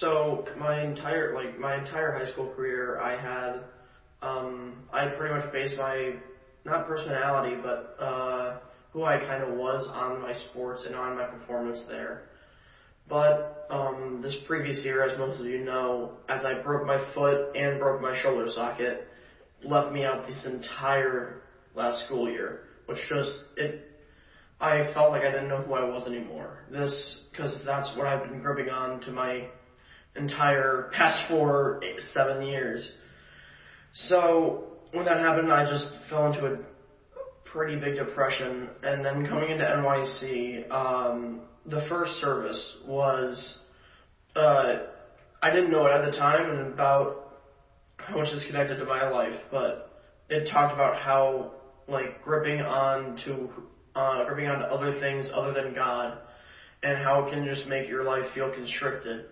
So my entire high school career, I had I pretty much based my not personality but who I kind of was on my sports and on my performance there. But this previous year, as most of you know, as I broke my foot and broke my shoulder socket, left me out this entire last school year, which just I felt like I didn't know who I was anymore. This because that's what I've been gripping on to my entire past 7 years. So when that happened, I just fell into a pretty big depression. And then coming into NYC, the first service was, I didn't know it at the time and about how much it's connected to my life, but it talked about how, like, gripping on to other things other than God and how it can just make your life feel constricted.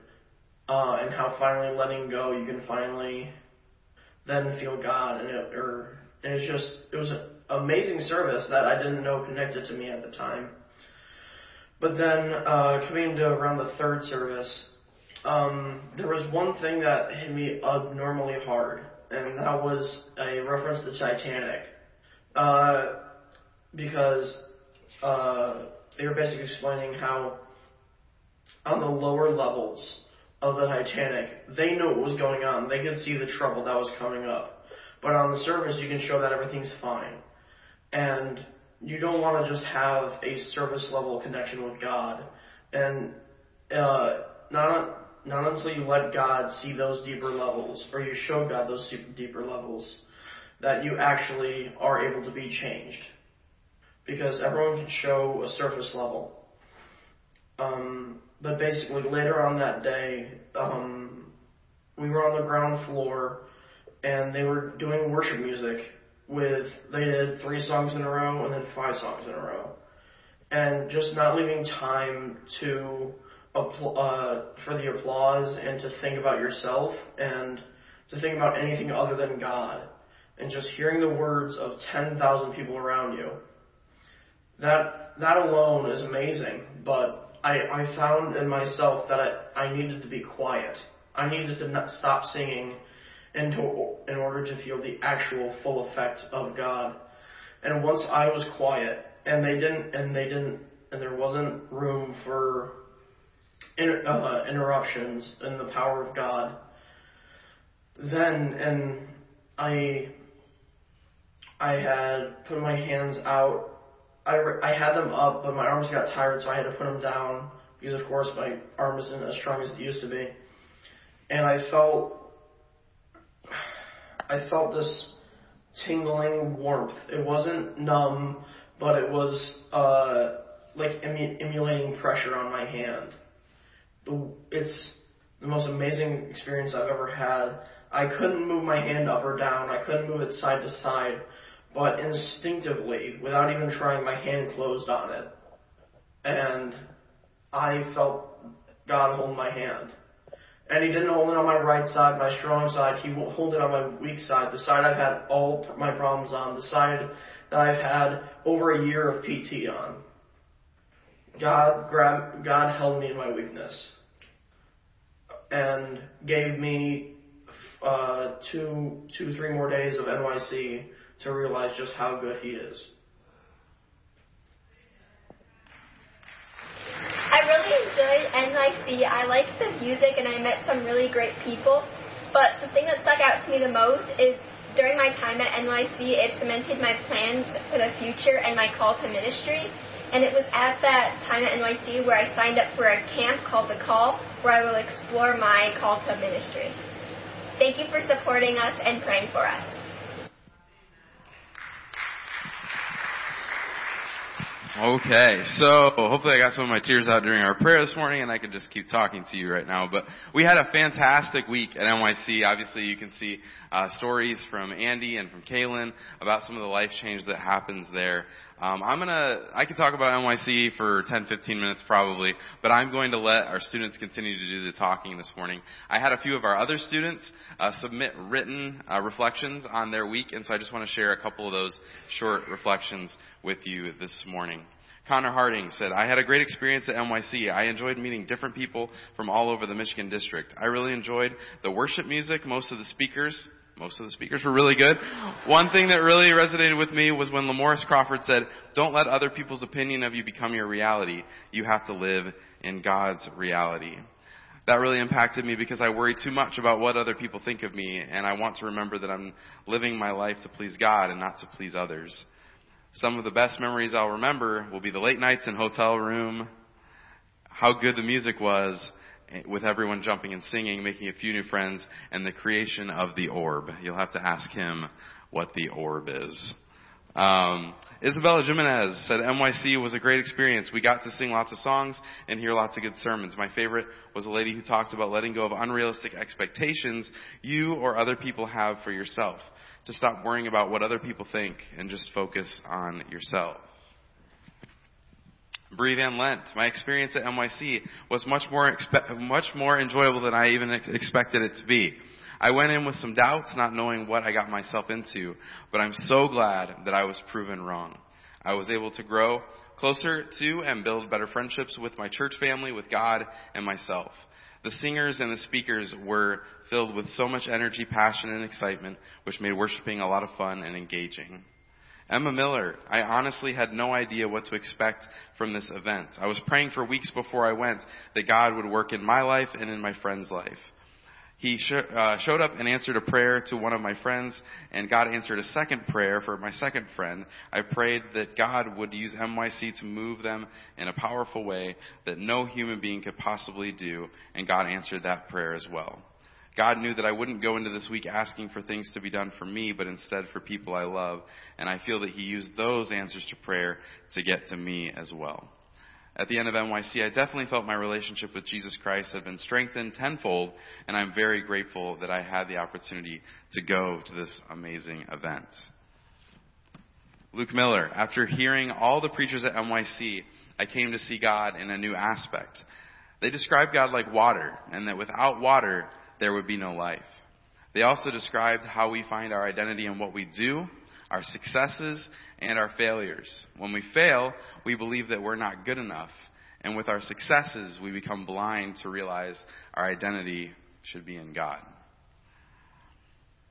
And how finally letting go, you can finally then feel God. It was an amazing service that I didn't know connected to me at the time. But then coming to around the third service, there was one thing that hit me abnormally hard, and that was a reference to Titanic. Because they were basically explaining how on the lower levels of the Titanic, they knew what was going on. They could see the trouble that was coming up. But on the surface, you can show that everything's fine. And you don't want to just have a surface-level connection with God. And not until you let God see those deeper levels, or you show God those deeper levels, that you actually are able to be changed. Because everyone can show a surface level. But basically, later on that day, we were on the ground floor, and they were doing worship music. They did 3 songs in a row, and then 5 songs in a row, and just not leaving time to for the applause and to think about yourself and to think about anything other than God, and just hearing the words of 10,000 people around you. That alone is amazing, but I found in myself that I needed to be quiet. I needed to not stop singing in order to feel the actual full effect of God. And once I was quiet, and there wasn't room for interruptions in the power of God, I had put my hands out. I had them up, but my arms got tired, so I had to put them down because, of course, my arm isn't as strong as it used to be. And I felt this tingling warmth. It wasn't numb, but it was like emulating pressure on my hand. It's the most amazing experience I've ever had. I couldn't move my hand up or down. I couldn't move it side to side. But instinctively, without even trying, my hand closed on it. And I felt God hold my hand. And he didn't hold it on my right side, my strong side. He won't hold it on my weak side, the side I've had all my problems on, the side that I've had over a year of PT on. God held me in my weakness and gave me 3 more days of NYC to realize just how good he is. I really enjoyed NYC. I liked the music and I met some really great people. But the thing that stuck out to me the most is during my time at NYC, it cemented my plans for the future and my call to ministry. And it was at that time at NYC where I signed up for a camp called The Call, where I will explore my call to ministry. Thank you for supporting us and praying for us. Okay, so hopefully I got some of my tears out during our prayer this morning, and I could just keep talking to you right now. But we had a fantastic week at NYC. Obviously, you can see stories from Andy and from Kaylin about some of the life change that happens there. I could talk about NYC for 10, 15 minutes probably, but I'm going to let our students continue to do the talking this morning. I had a few of our other students submit written reflections on their week, and so I just want to share a couple of those short reflections with you this morning. Connor Harding said, I had a great experience at NYC. I enjoyed meeting different people from all over the Michigan district. I really enjoyed the worship music, most of the speakers were really good. One thing that really resonated with me was when Lamoris Crawford said, don't let other people's opinion of you become your reality. You have to live in God's reality. That really impacted me because I worry too much about what other people think of me, and I want to remember that I'm living my life to please God and not to please others. Some of the best memories I'll remember will be the late nights in hotel room, how good the music was, with everyone jumping and singing, making a few new friends, and the creation of the orb. You'll have to ask him what the orb is. Isabella Jimenez said, NYC was a great experience. We got to sing lots of songs and hear lots of good sermons. My favorite was a lady who talked about letting go of unrealistic expectations you or other people have for yourself. To stop worrying about what other people think and just focus on yourself. Bree Van Lent, my experience at NYC was much more enjoyable than I even expected it to be. I went in with some doubts, not knowing what I got myself into, but I'm so glad that I was proven wrong. I was able to grow closer to and build better friendships with my church family, with God, and myself. The singers and the speakers were filled with so much energy, passion, and excitement, which made worshiping a lot of fun and engaging. Emma Miller, I honestly had no idea what to expect from this event. I was praying for weeks before I went that God would work in my life and in my friend's life. He showed up and answered a prayer to one of my friends, and God answered a second prayer for my second friend. I prayed that God would use NYC to move them in a powerful way that no human being could possibly do, and God answered that prayer as well. God knew that I wouldn't go into this week asking for things to be done for me, but instead for people I love. And I feel that he used those answers to prayer to get to me as well. At the end of NYC, I definitely felt my relationship with Jesus Christ had been strengthened tenfold, and I'm very grateful that I had the opportunity to go to this amazing event. Luke Miller, after hearing all the preachers at NYC, I came to see God in a new aspect. They described God like water, and that without water, there would be no life. They also described how we find our identity in what we do, our successes, and our failures. When we fail, we believe that we're not good enough. And with our successes, we become blind to realize our identity should be in God.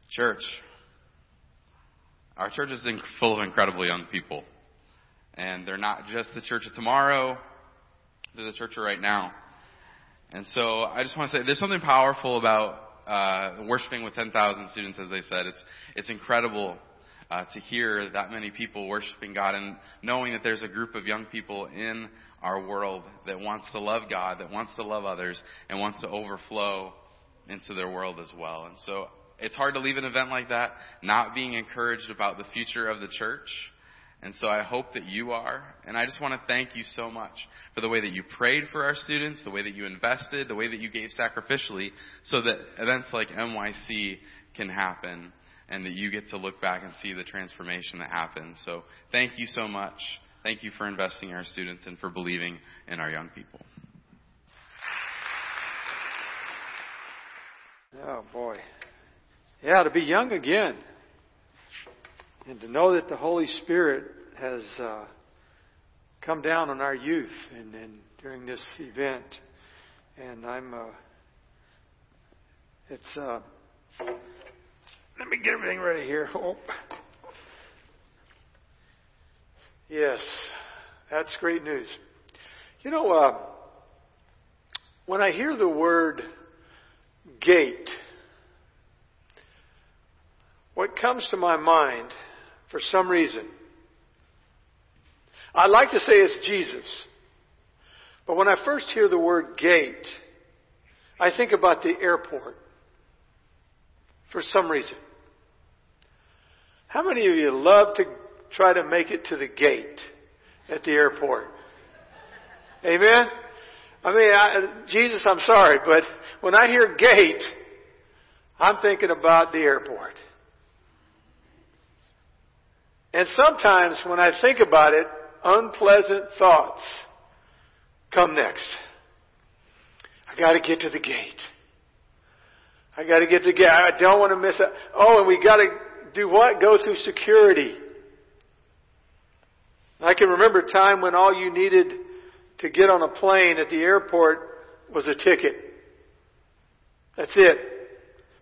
Church. Our church is full of incredible young people. And they're not just the church of tomorrow. They're the church of right now. And so I just want to say there's something powerful about worshiping with 10,000 students, as they said. It's incredible to hear that many people worshiping God and knowing that there's a group of young people in our world that wants to love God, that wants to love others, and wants to overflow into their world as well. And so it's hard to leave an event like that not being encouraged about the future of the church. And so I hope that you are. And I just want to thank you so much for the way that you prayed for our students, the way that you invested, the way that you gave sacrificially so that events like NYC can happen and that you get to look back and see the transformation that happens. So thank you so much. Thank you for investing in our students and for believing in our young people. Oh, boy. Yeah, to be young again. And to know that the Holy Spirit has come down on our youth and during this event. And let me get everything ready here. Oh. Yes, that's great news. You know, when I hear the word gate, what comes to my mind for some reason, I like to say it's Jesus. But when I first hear the word gate, I think about the airport. For some reason. How many of you love to try to make it to the gate? at the airport. Amen? I mean, Jesus, I'm sorry, but when I hear gate, I'm thinking about the airport. And sometimes when I think about it, unpleasant thoughts come next. I got to get to the gate. I got to get to the gate. I don't want to miss it. Oh, and we got to do what? Go through security. I can remember a time when all you needed to get on a plane at the airport was a ticket. That's it.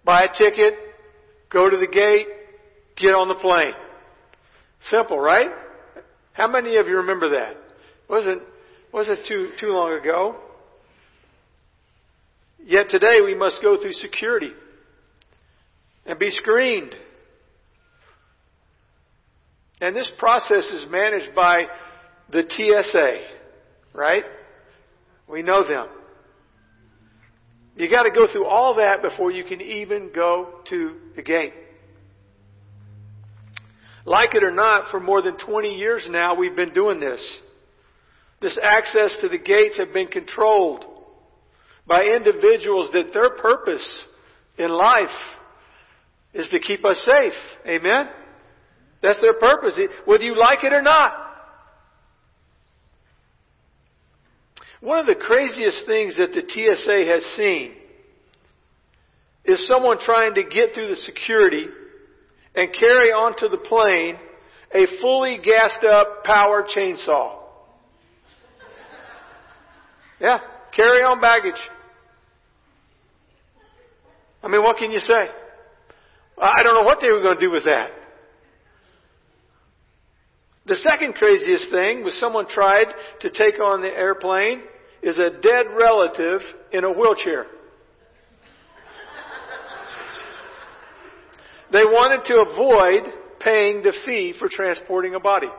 Buy a ticket, go to the gate, get on the plane. Simple, right? How many of you remember that? Wasn't too long ago. Yet today we must go through security and be screened. And this process is managed by the TSA, right? We know them. You got to go through all that before you can even go to the gate. Like it or not, for more than 20 years now, we've been doing this. This access to the gates have been controlled by individuals that their purpose in life is to keep us safe. Amen? That's their purpose, whether you like it or not. One of the craziest things that the TSA has seen is someone trying to get through the security and carry onto the plane a fully gassed up power chainsaw. Yeah, carry on baggage. I mean, what can you say? I don't know what they were going to do with that. The second craziest thing was someone tried to take on the airplane is a dead relative in a wheelchair. They wanted to avoid paying the fee for transporting a body.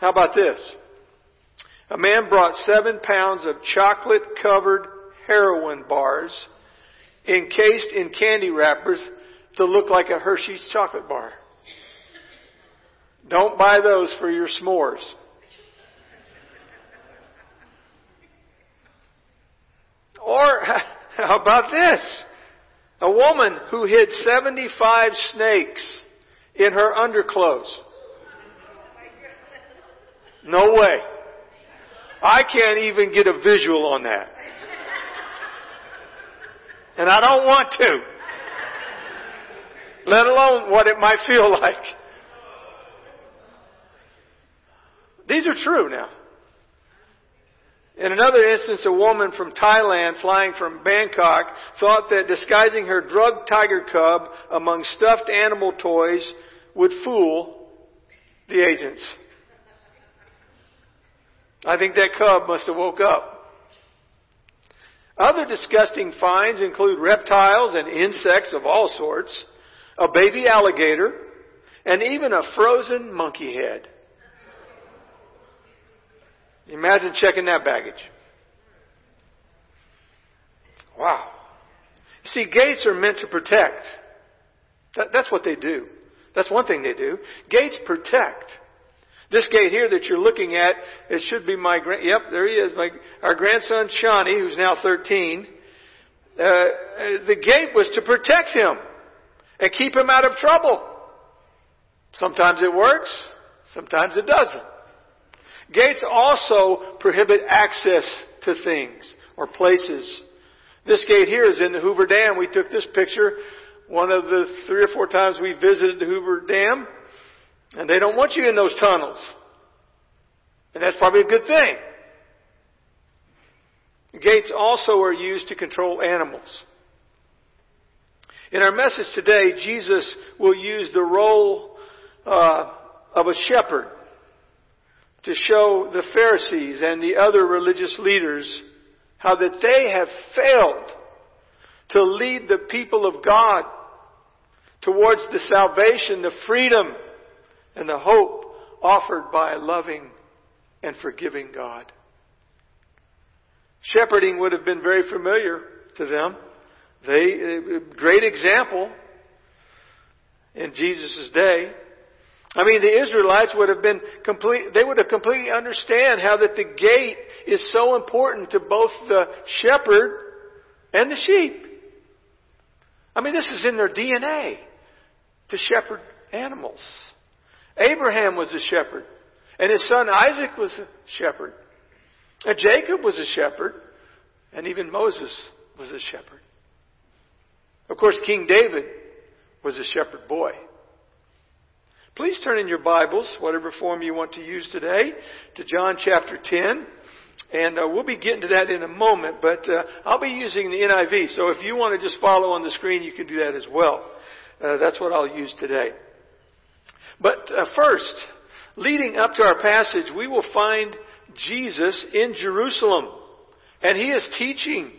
How about this? A man brought 7 pounds of chocolate-covered heroin bars encased in candy wrappers to look like a Hershey's chocolate bar. Don't buy those for your s'mores. Or, how about this? A woman who hid 75 snakes in her underclothes. No way. I can't even get a visual on that. And I don't want to. Let alone what it might feel like. These are true now. In another instance, a woman from Thailand flying from Bangkok thought that disguising her drugged tiger cub among stuffed animal toys would fool the agents. I think that cub must have woke up. Other disgusting finds include reptiles and insects of all sorts, a baby alligator, and even a frozen monkey head. Imagine checking that baggage. Wow. See, gates are meant to protect. That's what they do. That's one thing they do. Gates protect. This gate here that you're looking at, it should be my there he is, our grandson Shawnee, who's now 13. The gate was to protect him and keep him out of trouble. Sometimes it works, sometimes it doesn't. Gates also prohibit access to things or places. This gate here is in the Hoover Dam. We took this picture one of the 3 or 4 times we visited the Hoover Dam. And they don't want you in those tunnels. And that's probably a good thing. Gates also are used to control animals. In our message today, Jesus will use the role of a shepherd to show the Pharisees and the other religious leaders how that they have failed to lead the people of God towards the salvation, the freedom, and the hope offered by a loving and forgiving God. Shepherding would have been very familiar to them. Great example. in Jesus' day. I mean, the Israelites would have been complete. They would have completely understand how that the gate is so important to both the shepherd and the sheep. I mean, this is in their DNA to shepherd animals. Abraham was a shepherd, and his son Isaac was a shepherd, and Jacob was a shepherd, and even Moses was a shepherd. Of course, King David was a shepherd boy. Please turn in your Bibles, whatever form you want to use today, to John chapter 10. And we'll be getting to that in a moment, but I'll be using the NIV. So if you want to just follow on the screen, you can do that as well. That's what I'll use today. But first, leading up to our passage, we will find Jesus in Jerusalem. And he is teaching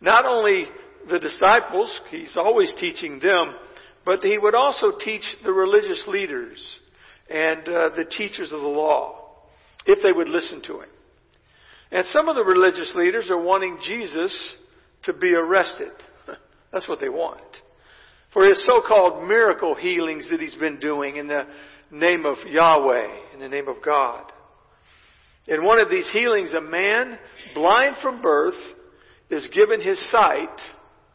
not only the disciples, he's always teaching them, but he would also teach the religious leaders and the teachers of the law, if they would listen to him. And some of the religious leaders are wanting Jesus to be arrested. That's what they want. For his so-called miracle healings that he's been doing in the name of Yahweh, in the name of God. In one of these healings, a man, blind from birth, is given his sight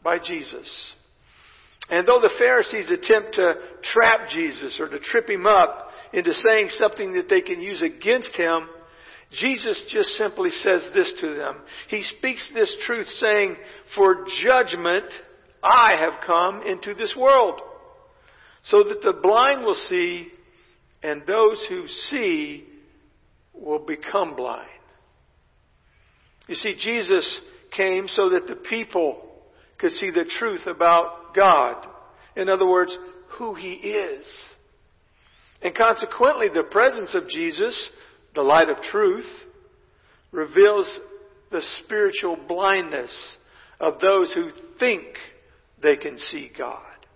by Jesus. And though the Pharisees attempt to trap Jesus or to trip him up into saying something that they can use against him, Jesus just simply says this to them. He speaks this truth saying, "For judgment I have come into this world, so that the blind will see, and those who see will become blind." You see, Jesus came so that the people could see the truth about God. In other words, who he is. And consequently, the presence of Jesus, the light of truth, reveals the spiritual blindness of those who think they can see God.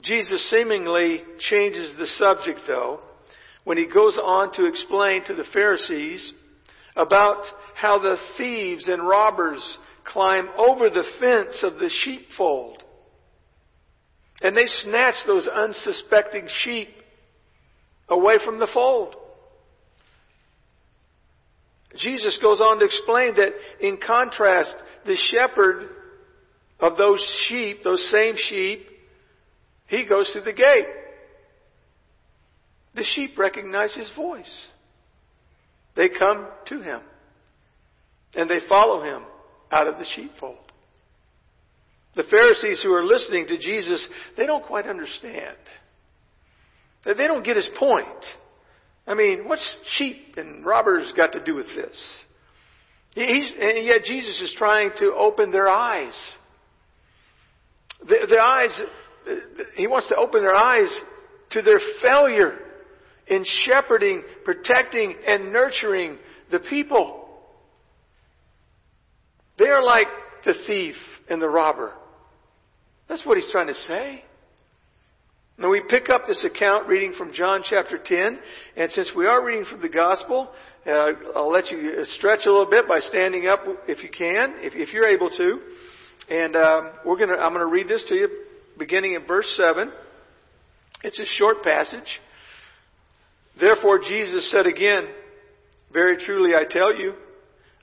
Jesus seemingly changes the subject, though, when he goes on to explain to the Pharisees about how the thieves and robbers climb over the fence of the sheepfold, and they snatch those unsuspecting sheep away from the fold. Jesus goes on to explain that, in contrast, the shepherd of those sheep, those same sheep, he goes through the gate. The sheep recognize his voice. They come to him, and they follow him out of the sheepfold. The Pharisees who are listening to Jesus, they don't quite understand. They don't get his point. I mean, what's sheep and robbers got to do with this? And yet Jesus is trying to open their eyes. Their eyes, he wants to open their eyes to their failure in shepherding, protecting, and nurturing the people. They are like the thief and the robber. That's what he's trying to say. Now we pick up this account reading from John chapter 10, and since we are reading from the gospel, I'll let you stretch a little bit by standing up if you can, if you're able to. And I'm going to read this to you beginning in verse 7. It's a short passage. "Therefore Jesus said again, 'Very truly I tell you,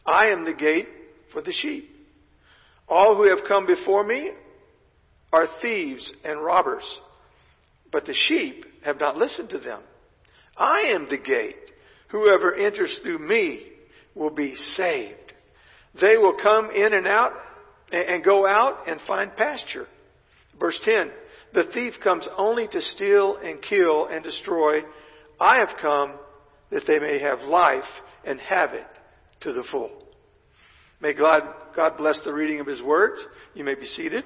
I am the gate for the sheep. All who have come before me are thieves and robbers, but the sheep have not listened to them. I am the gate. Whoever enters through me will be saved. They will come in and out and go out and find pasture.'" Verse 10, "The thief comes only to steal and kill and destroy. I have come that they may have life and have it to the full." May God bless the reading of his words. You may be seated.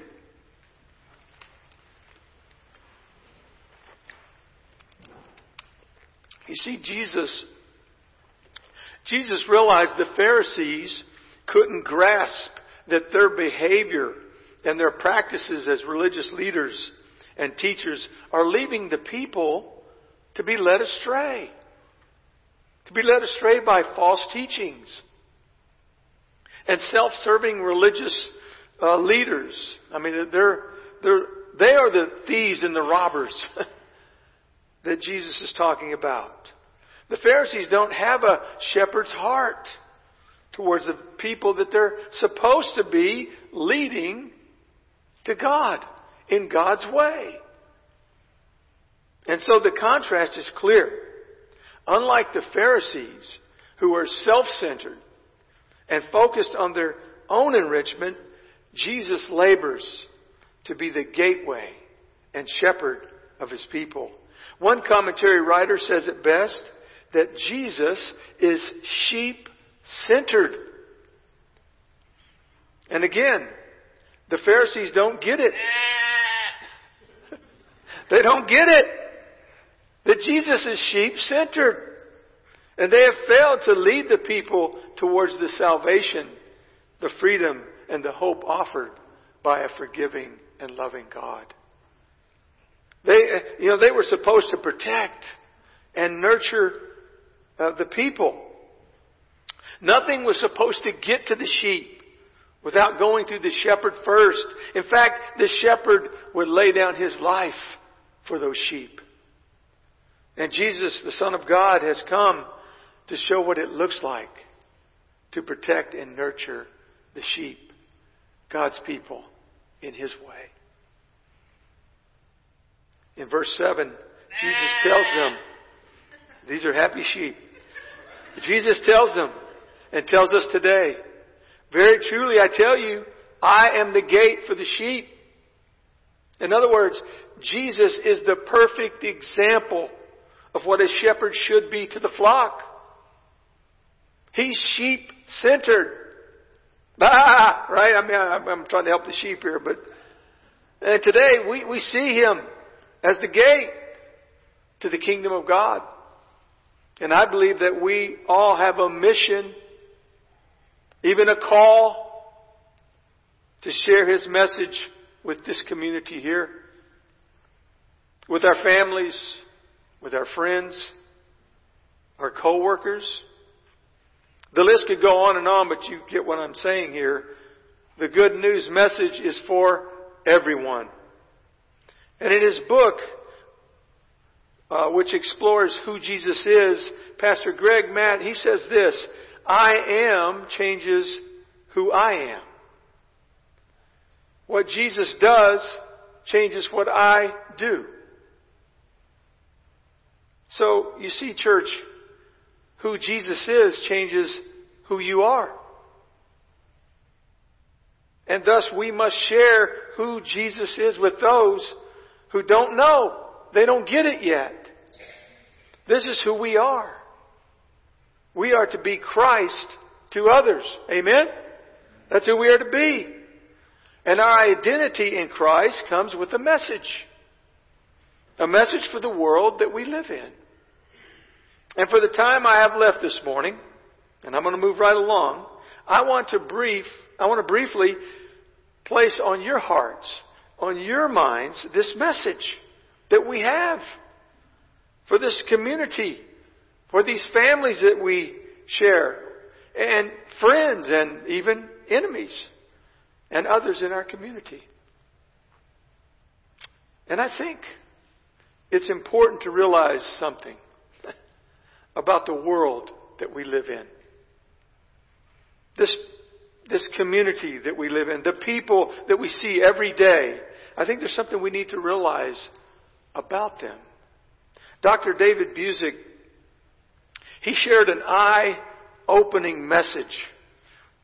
You see, Jesus realized the Pharisees couldn't grasp that their behavior and their practices as religious leaders and teachers are leaving the people to be led astray. To be led astray by false teachings and self-serving religious leaders. I mean, They are the thieves and the robbers that Jesus is talking about. The Pharisees don't have a shepherd's heart towards the people that they're supposed to be leading to God in God's way. And so the contrast is clear. Unlike the Pharisees, who are self-centered and focused on their own enrichment, Jesus labors to be the gateway and shepherd of his people. One commentary writer says it best, that Jesus is sheep-centered. And again, the Pharisees don't get it. They don't get it. That Jesus is sheep-centered. And they have failed to lead the people towards the salvation, the freedom, and the hope offered by a forgiving and loving God. They were supposed to protect and nurture the people. Nothing was supposed to get to the sheep without going through the shepherd first. In fact, the shepherd would lay down his life for those sheep. And Jesus, the Son of God, has come to show what it looks like to protect and nurture the sheep, God's people, in his way. In verse 7, Jesus tells them, these are happy sheep. Jesus tells them, and tells us today, very truly I tell you, I am the gate for the sheep. In other words, Jesus is the perfect example of what a shepherd should be to the flock. He's sheep-centered. Right? I mean, I'm trying to help the sheep here, but and today we see him as the gate to the kingdom of God. And I believe that we all have a mission, even a call, to share his message with this community here, with our families, with our friends, our co-workers. The list could go on and on, but you get what I'm saying here. The good news message is for everyone. And in his book, which explores who Jesus is, Pastor Greg Matt, he says this, I am changes who I am. What Jesus does changes what I do. So, you see, church, who Jesus is changes who you are. And thus we must share who Jesus is with those who don't know. They don't get it yet. This is who we are. We are to be Christ to others. Amen? That's who we are to be. And our identity in Christ comes with a message. A message for the world that we live in. And for the time I have left this morning, and I'm going to move right along, I want to briefly place on your hearts, on your minds, this message that we have for this community, for these families that we share, and friends and even enemies and others in our community. And I think it's important to realize something about the world that we live in. This community that we live in, the people that we see every day, I think there's something we need to realize about them. Dr. David Busick, he shared an eye-opening message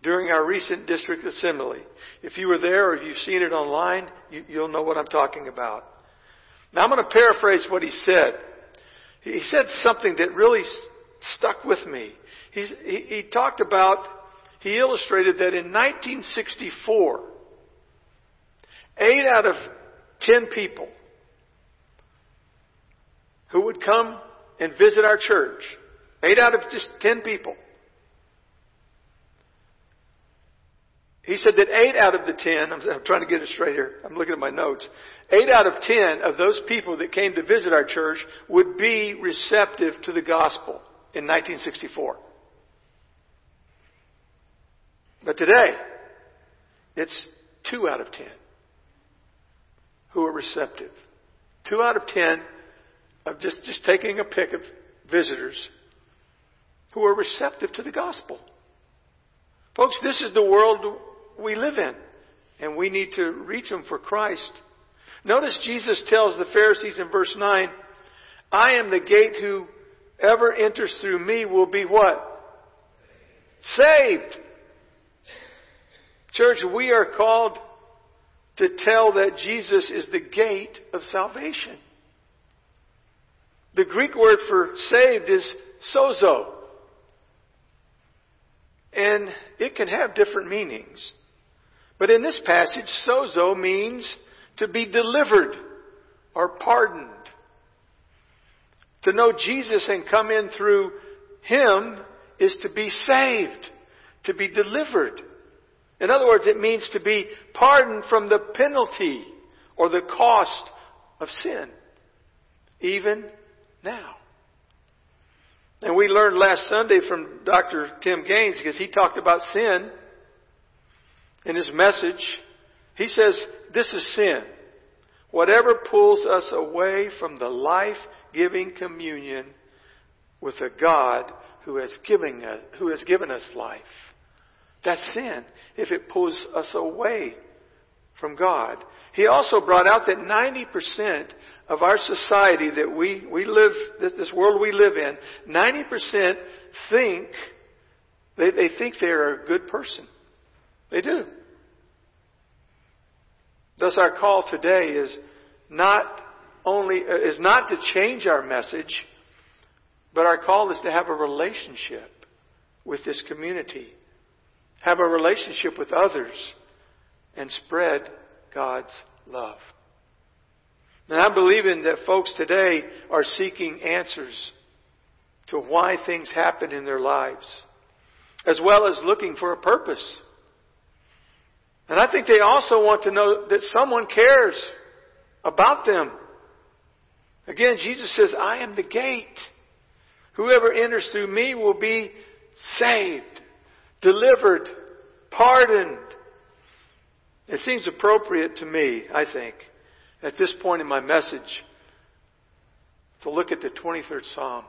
during our recent district assembly. If you were there or you've seen it online, you'll know what I'm talking about. Now I'm going to paraphrase what he said. He said something that really stuck with me. He illustrated that in 1964, 8 out of 10 people who would come and visit our church, 8 out of just 10 people. He said that 8 out of the 10, I'm trying to get it straight here, I'm looking at my notes, 8 out of 10 of those people that came to visit our church would be receptive to the gospel in 1964. But today, it's 2 out of 10. who are receptive. 2 out of 10 of just taking a pick of visitors who are receptive to the gospel. Folks, this is the world we live in, and we need to reach them for Christ. Notice Jesus tells the Pharisees in verse 9, I am the gate, whoever enters through me will be what? Saved. Church, we are called to tell that Jesus is the gate of salvation. The Greek word for saved is sozo. And it can have different meanings. But in this passage, sozo means to be delivered or pardoned. To know Jesus and come in through Him is to be saved, to be delivered. In other words, it means to be pardoned from the penalty or the cost of sin, even now. And we learned last Sunday from Dr. Tim Gaines, because he talked about sin in his message. He says, this is sin. Whatever pulls us away from the life-giving communion with a God who has given us life. That's sin, if it pulls us away from God. He also brought out that 90% of our society that we live, this world we live in, 90% think they are a good person. They do. Thus, our call today is not to change our message, but our call is to have a relationship with this community, have a relationship with others, and spread God's love. And I'm believing that folks today are seeking answers to why things happen in their lives, as well as looking for a purpose. And I think they also want to know that someone cares about them. Again, Jesus says, I am the gate. Whoever enters through me will be saved, delivered, pardoned. It seems appropriate to me, I think, at this point in my message, to look at the 23rd Psalm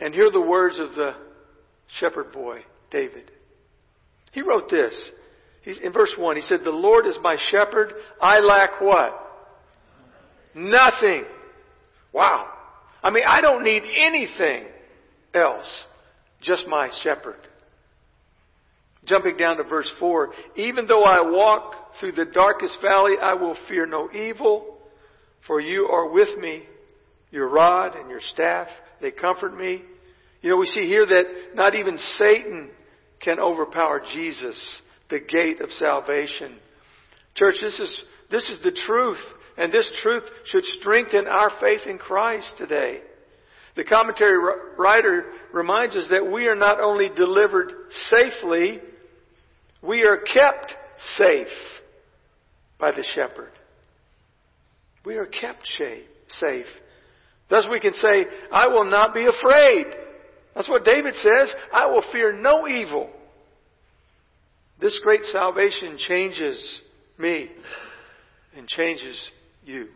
and hear the words of the shepherd boy, David. He wrote this. In verse 1, he said, the Lord is my shepherd. I lack what? Nothing. Wow. I mean, I don't need anything else. Just my shepherd. Jumping down to verse 4. Even though I walk through the darkest valley, I will fear no evil, for you are with me. Your rod and your staff, they comfort me. You know, we see here that not even Satan can overpower Jesus, the gate of salvation. Church, this is the truth, and this truth should strengthen our faith in Christ today. The commentary writer reminds us that we are not only delivered safely, we are kept safe by the shepherd. We are kept safe. Thus we can say, I will not be afraid. That's what David says. I will fear no evil. This great salvation changes me and changes you.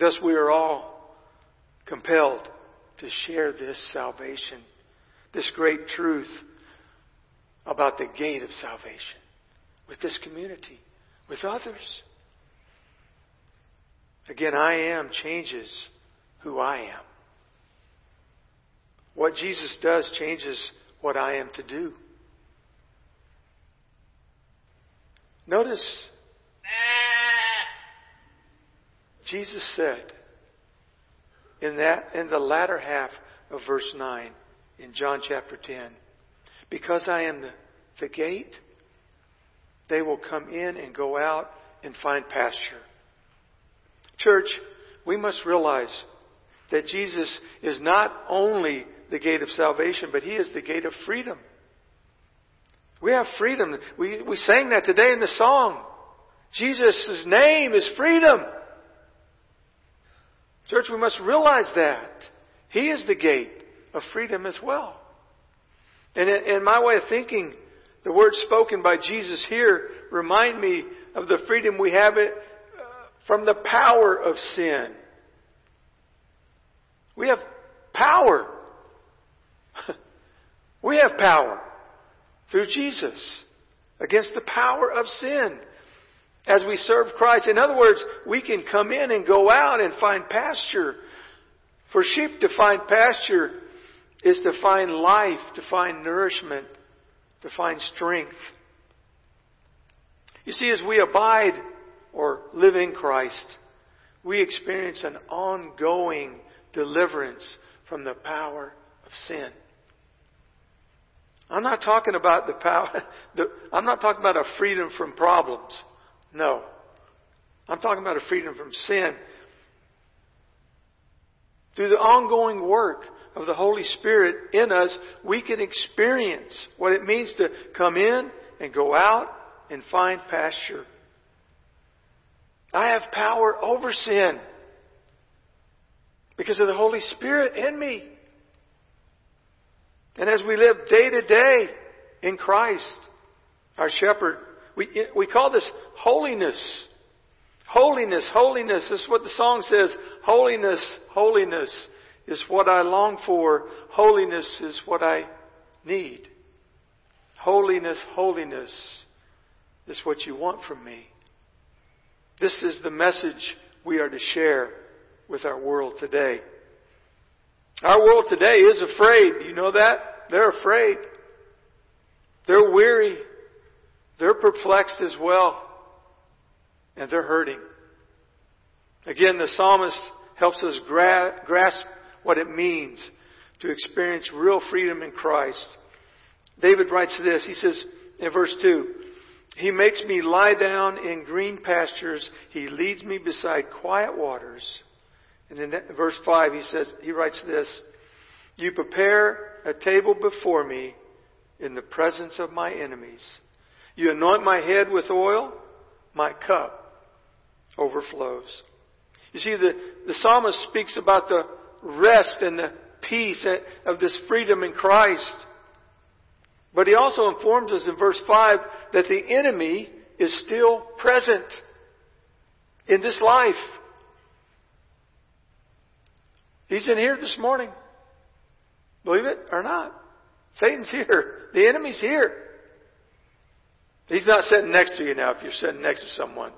Thus we are all compelled to share this salvation, this great truth about the gate of salvation with this community, with others. Again, I am changes who I am. What Jesus does changes what I am to do. Notice, Jesus said, in the latter half of verse 9 in John chapter 10, because I am the gate, they will come in and go out and find pasture. Church, we must realize that Jesus is not only the gate of salvation, but He is the gate of freedom. We have freedom. We sang that today in the song. Jesus' name is freedom. Church, we must realize that. He is the gate of freedom as well. And in my way of thinking, the words spoken by Jesus here remind me of the freedom we have from the power of sin. We have power. We have power through Jesus against the power of sin as we serve Christ. In other words, we can come in and go out and find pasture. For sheep to find pasture is to find life, to find nourishment, to find strength. You see, as we abide or live in Christ, we experience an ongoing deliverance from the power of sin. I'm not talking about the power. I'm not talking about a freedom from problems. No. I'm talking about a freedom from sin. Through the ongoing work of the Holy Spirit in us, we can experience what it means to come in and go out and find pasture. I have power over sin because of the Holy Spirit in me. And as we live day to day in Christ, our shepherd, we call this holiness. Holiness, holiness. This is what the song says. Holiness, holiness is what I long for. Holiness is what I need. Holiness, holiness is what you want from me. This is the message we are to share with our world today. Our world today is afraid. Do you know that? They're afraid. They're weary. They're perplexed as well. And they're hurting. Again, the psalmist helps us grasp what it means to experience real freedom in Christ. David writes this. He says in verse 2, He makes me lie down in green pastures. He leads me beside quiet waters. And in verse 5, he writes this, You prepare a table before me in the presence of my enemies. You anoint my head with oil. My cup overflows. You see, the psalmist speaks about the rest and the peace of this freedom in Christ. But he also informs us in verse 5 that the enemy is still present in this life. He's in here this morning. Believe it or not. Satan's here. The enemy's here. He's not sitting next to you now if you're sitting next to someone,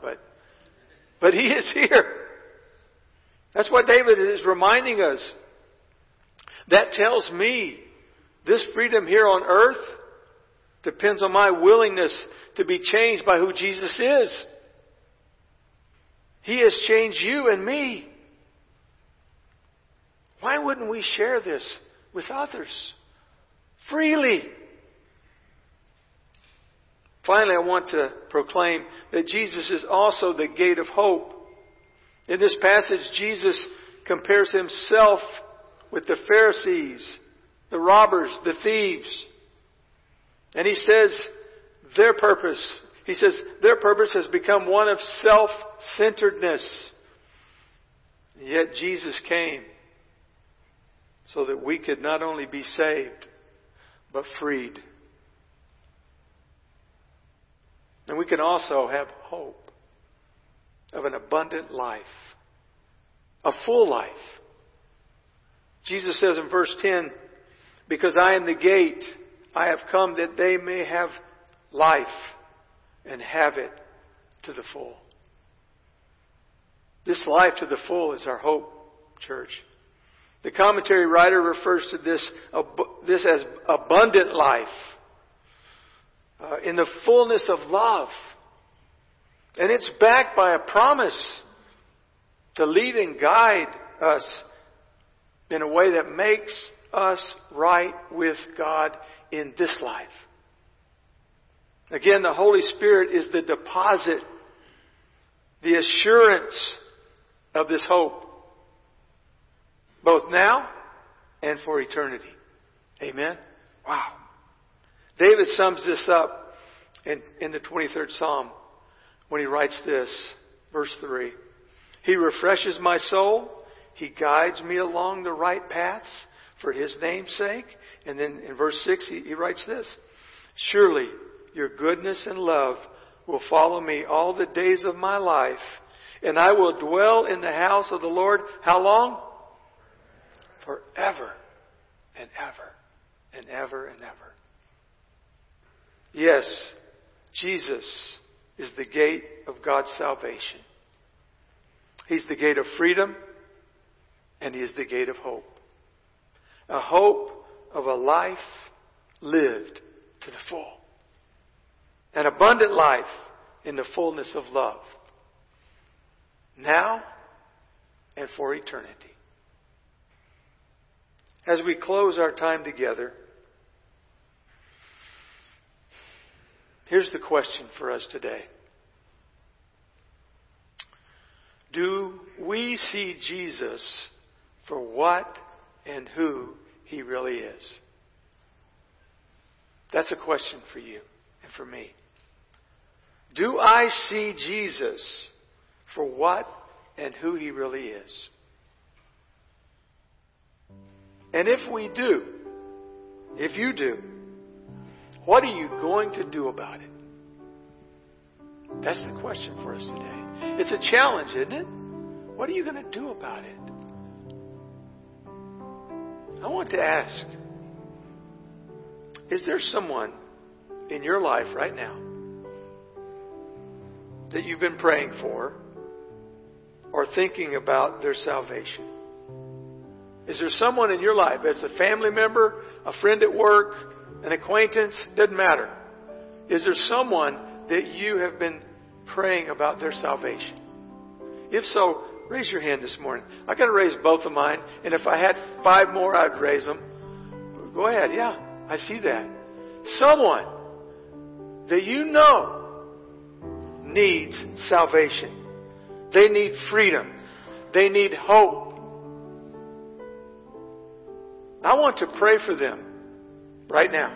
but he is here. That's what David is reminding us. That tells me this freedom here on earth depends on my willingness to be changed by who Jesus is. He has changed you and me. Why wouldn't we share this with others freely? Finally, I want to proclaim that Jesus is also the gate of hope. In this passage, Jesus compares himself with the Pharisees, the robbers, the thieves. And he says their purpose. He says their purpose has become one of self-centeredness. Yet Jesus came so that we could not only be saved, but freed. And we can also have hope of an abundant life, a full life. Jesus says in verse 10, Because I am the gate, I have come that they may have life and have it to the full. This life to the full is our hope, church. The commentary writer refers to this as abundant life. In the fullness of love. And it's backed by a promise to lead and guide us in a way that makes us right with God in this life. Again, the Holy Spirit is the deposit, the assurance of this hope, both now and for eternity. Amen? Wow. David sums this up in the 23rd Psalm when he writes this, verse 3. He refreshes my soul. He guides me along the right paths for his name's sake. And then in verse 6, he writes this. Surely your goodness and love will follow me all the days of my life, and I will dwell in the house of the Lord. How long? Forever and ever and ever and ever. Yes, Jesus is the gate of God's salvation. He's the gate of freedom, and He is the gate of hope. A hope of a life lived to the full. An abundant life in the fullness of love. Now and for eternity. As we close our time together, here's the question for us today. Do we see Jesus for what and who He really is? That's a question for you and for me. Do I see Jesus for what and who He really is? And if we do, if you do, what are you going to do about it? That's the question for us today. It's a challenge, isn't it? What are you going to do about it? I want to ask, is there someone in your life right now that you've been praying for or thinking about their salvation? Is there someone in your life, it's a family member, a friend at work, an acquaintance, doesn't matter. Is there someone that you have been praying about their salvation? If so, raise your hand this morning. I got to raise both of mine, and if I had five more, I'd raise them. Go ahead. Yeah, I see that. Someone that you know needs salvation. They need freedom. They need hope. I want to pray for them right now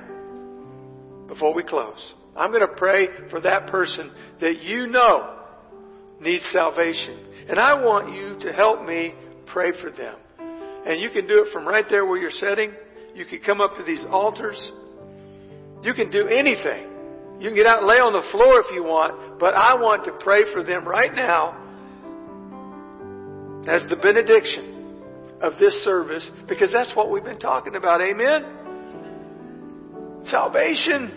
before we close. I'm going to pray for that person that you know needs salvation. And I want you to help me pray for them. And you can do it from right there where you're sitting. You can come up to these altars. You can do anything. You can get out and lay on the floor if you want. But I want to pray for them right now as the benediction of this service, because that's what we've been talking about. Amen? Salvation.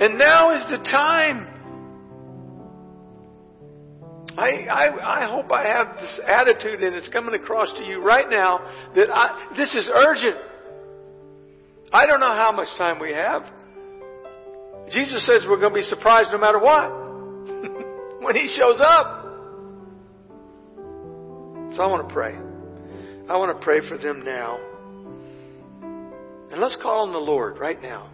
And now is the time. I hope I have this attitude, and it's coming across to you right now, that this is urgent. I don't know how much time we have. Jesus says we're going to be surprised no matter what when He shows up. So I want to pray. I want to pray for them now. And let's call on the Lord right now.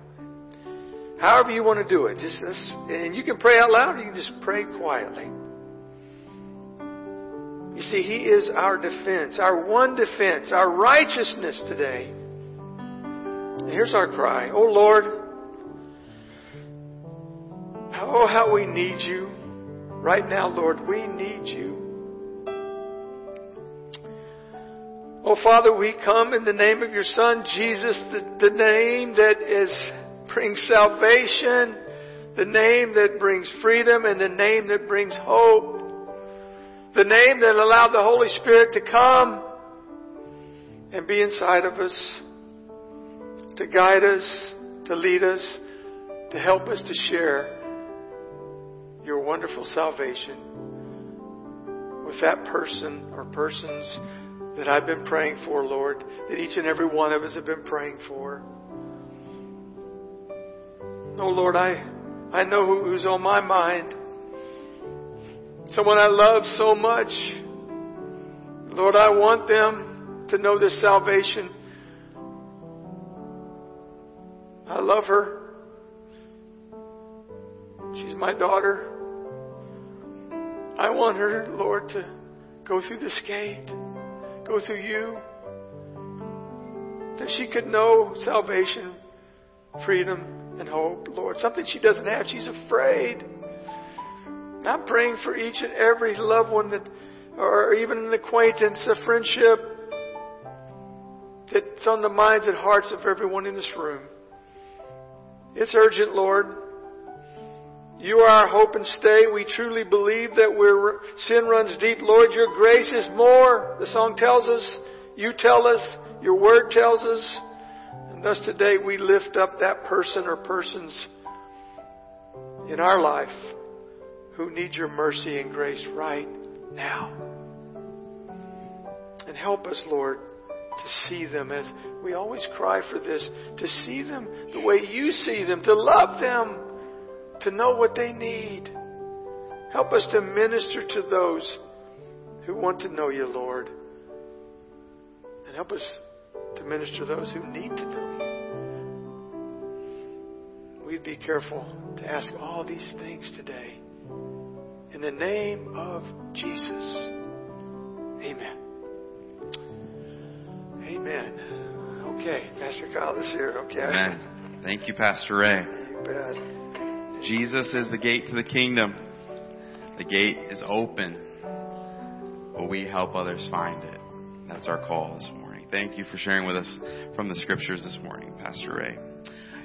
However you want to do it. And you can pray out loud, or you can just pray quietly. You see, He is our defense, our one defense, our righteousness today. And here's our cry. Oh, Lord, oh, how we need You. Right now, Lord, we need You. Oh, Father, we come in the name of Your Son, Jesus, the name that brings salvation, the name that brings freedom, and the name that brings hope, the name that allowed the Holy Spirit to come and be inside of us, to guide us, to lead us, to help us to share Your wonderful salvation with that person or persons that I've been praying for, Lord, that each and every one of us have been praying for. Oh, Lord, I know who's on my mind. Someone I love so much. Lord, I want them to know this salvation. I love her. She's my daughter. I want her, Lord, to go through this gate. Go through You, that she could know salvation, freedom, and hope, Lord. Something she doesn't have. She's afraid. And I'm praying for each and every loved one that, or even an acquaintance, a friendship, that's on the minds and hearts of everyone in this room. It's urgent, Lord. You are our hope and stay. We truly believe that where sin runs deep, Lord, your grace is more. The song tells us, you tell us, your word tells us. And thus today we lift up that person or persons in our life who need your mercy and grace right now. And help us, Lord, to see them as we always cry for this, to see them the way you see them, to love them, to know what they need. Help us to minister to those who want to know you, Lord. And help us to minister to those who need to know you. We'd be careful to ask all these things today. In the name of Jesus. Amen. Amen. Okay, Pastor Kyle is here. Okay. Amen. Thank you, Pastor Ray. You bet. Jesus is the gate to the kingdom. The gate is open, but we help others find it. That's our call this morning. Thank you for sharing with us from the scriptures this morning, Pastor Ray.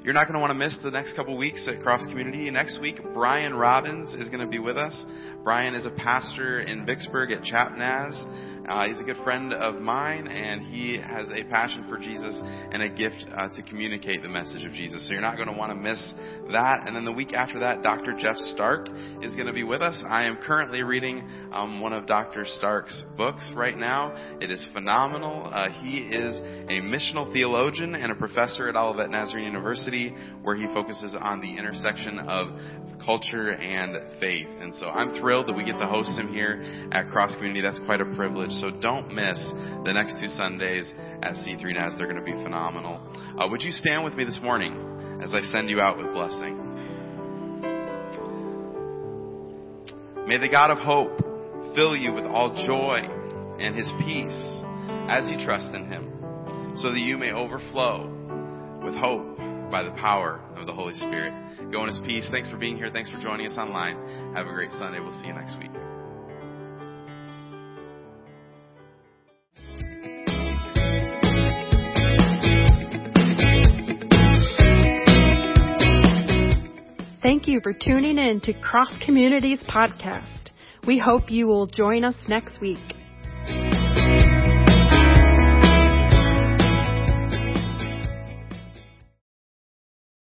You're not going to want to miss the next couple weeks at Cross Community. Next week, Brian Robbins is going to be with us. Brian is a pastor in Vicksburg at c3naz. He's a good friend of mine, and he has a passion for Jesus and a gift to communicate the message of Jesus. So you're not going to want to miss that. And then the week after that, Dr. Jeff Stark is going to be with us. I am currently reading one of Dr. Stark's books right now. It is phenomenal. He is a missional theologian and a professor at Olivet Nazarene University, where he focuses on the intersection of culture and faith. And so I'm thrilled that we get to host him here at Cross Community. That's quite a privilege. So don't miss the next two Sundays at C3NAS. They're going to be phenomenal. Would you stand with me this morning as I send you out with blessing? May the God of hope fill you with all joy and his peace as you trust in him, so that you may overflow with hope by the power of the Holy Spirit. Go in his peace. Thanks for being here. Thanks for joining us online. Have a great Sunday. We'll see you next week. Thank you for tuning in to Cross Communities Podcast. We hope you will join us next week.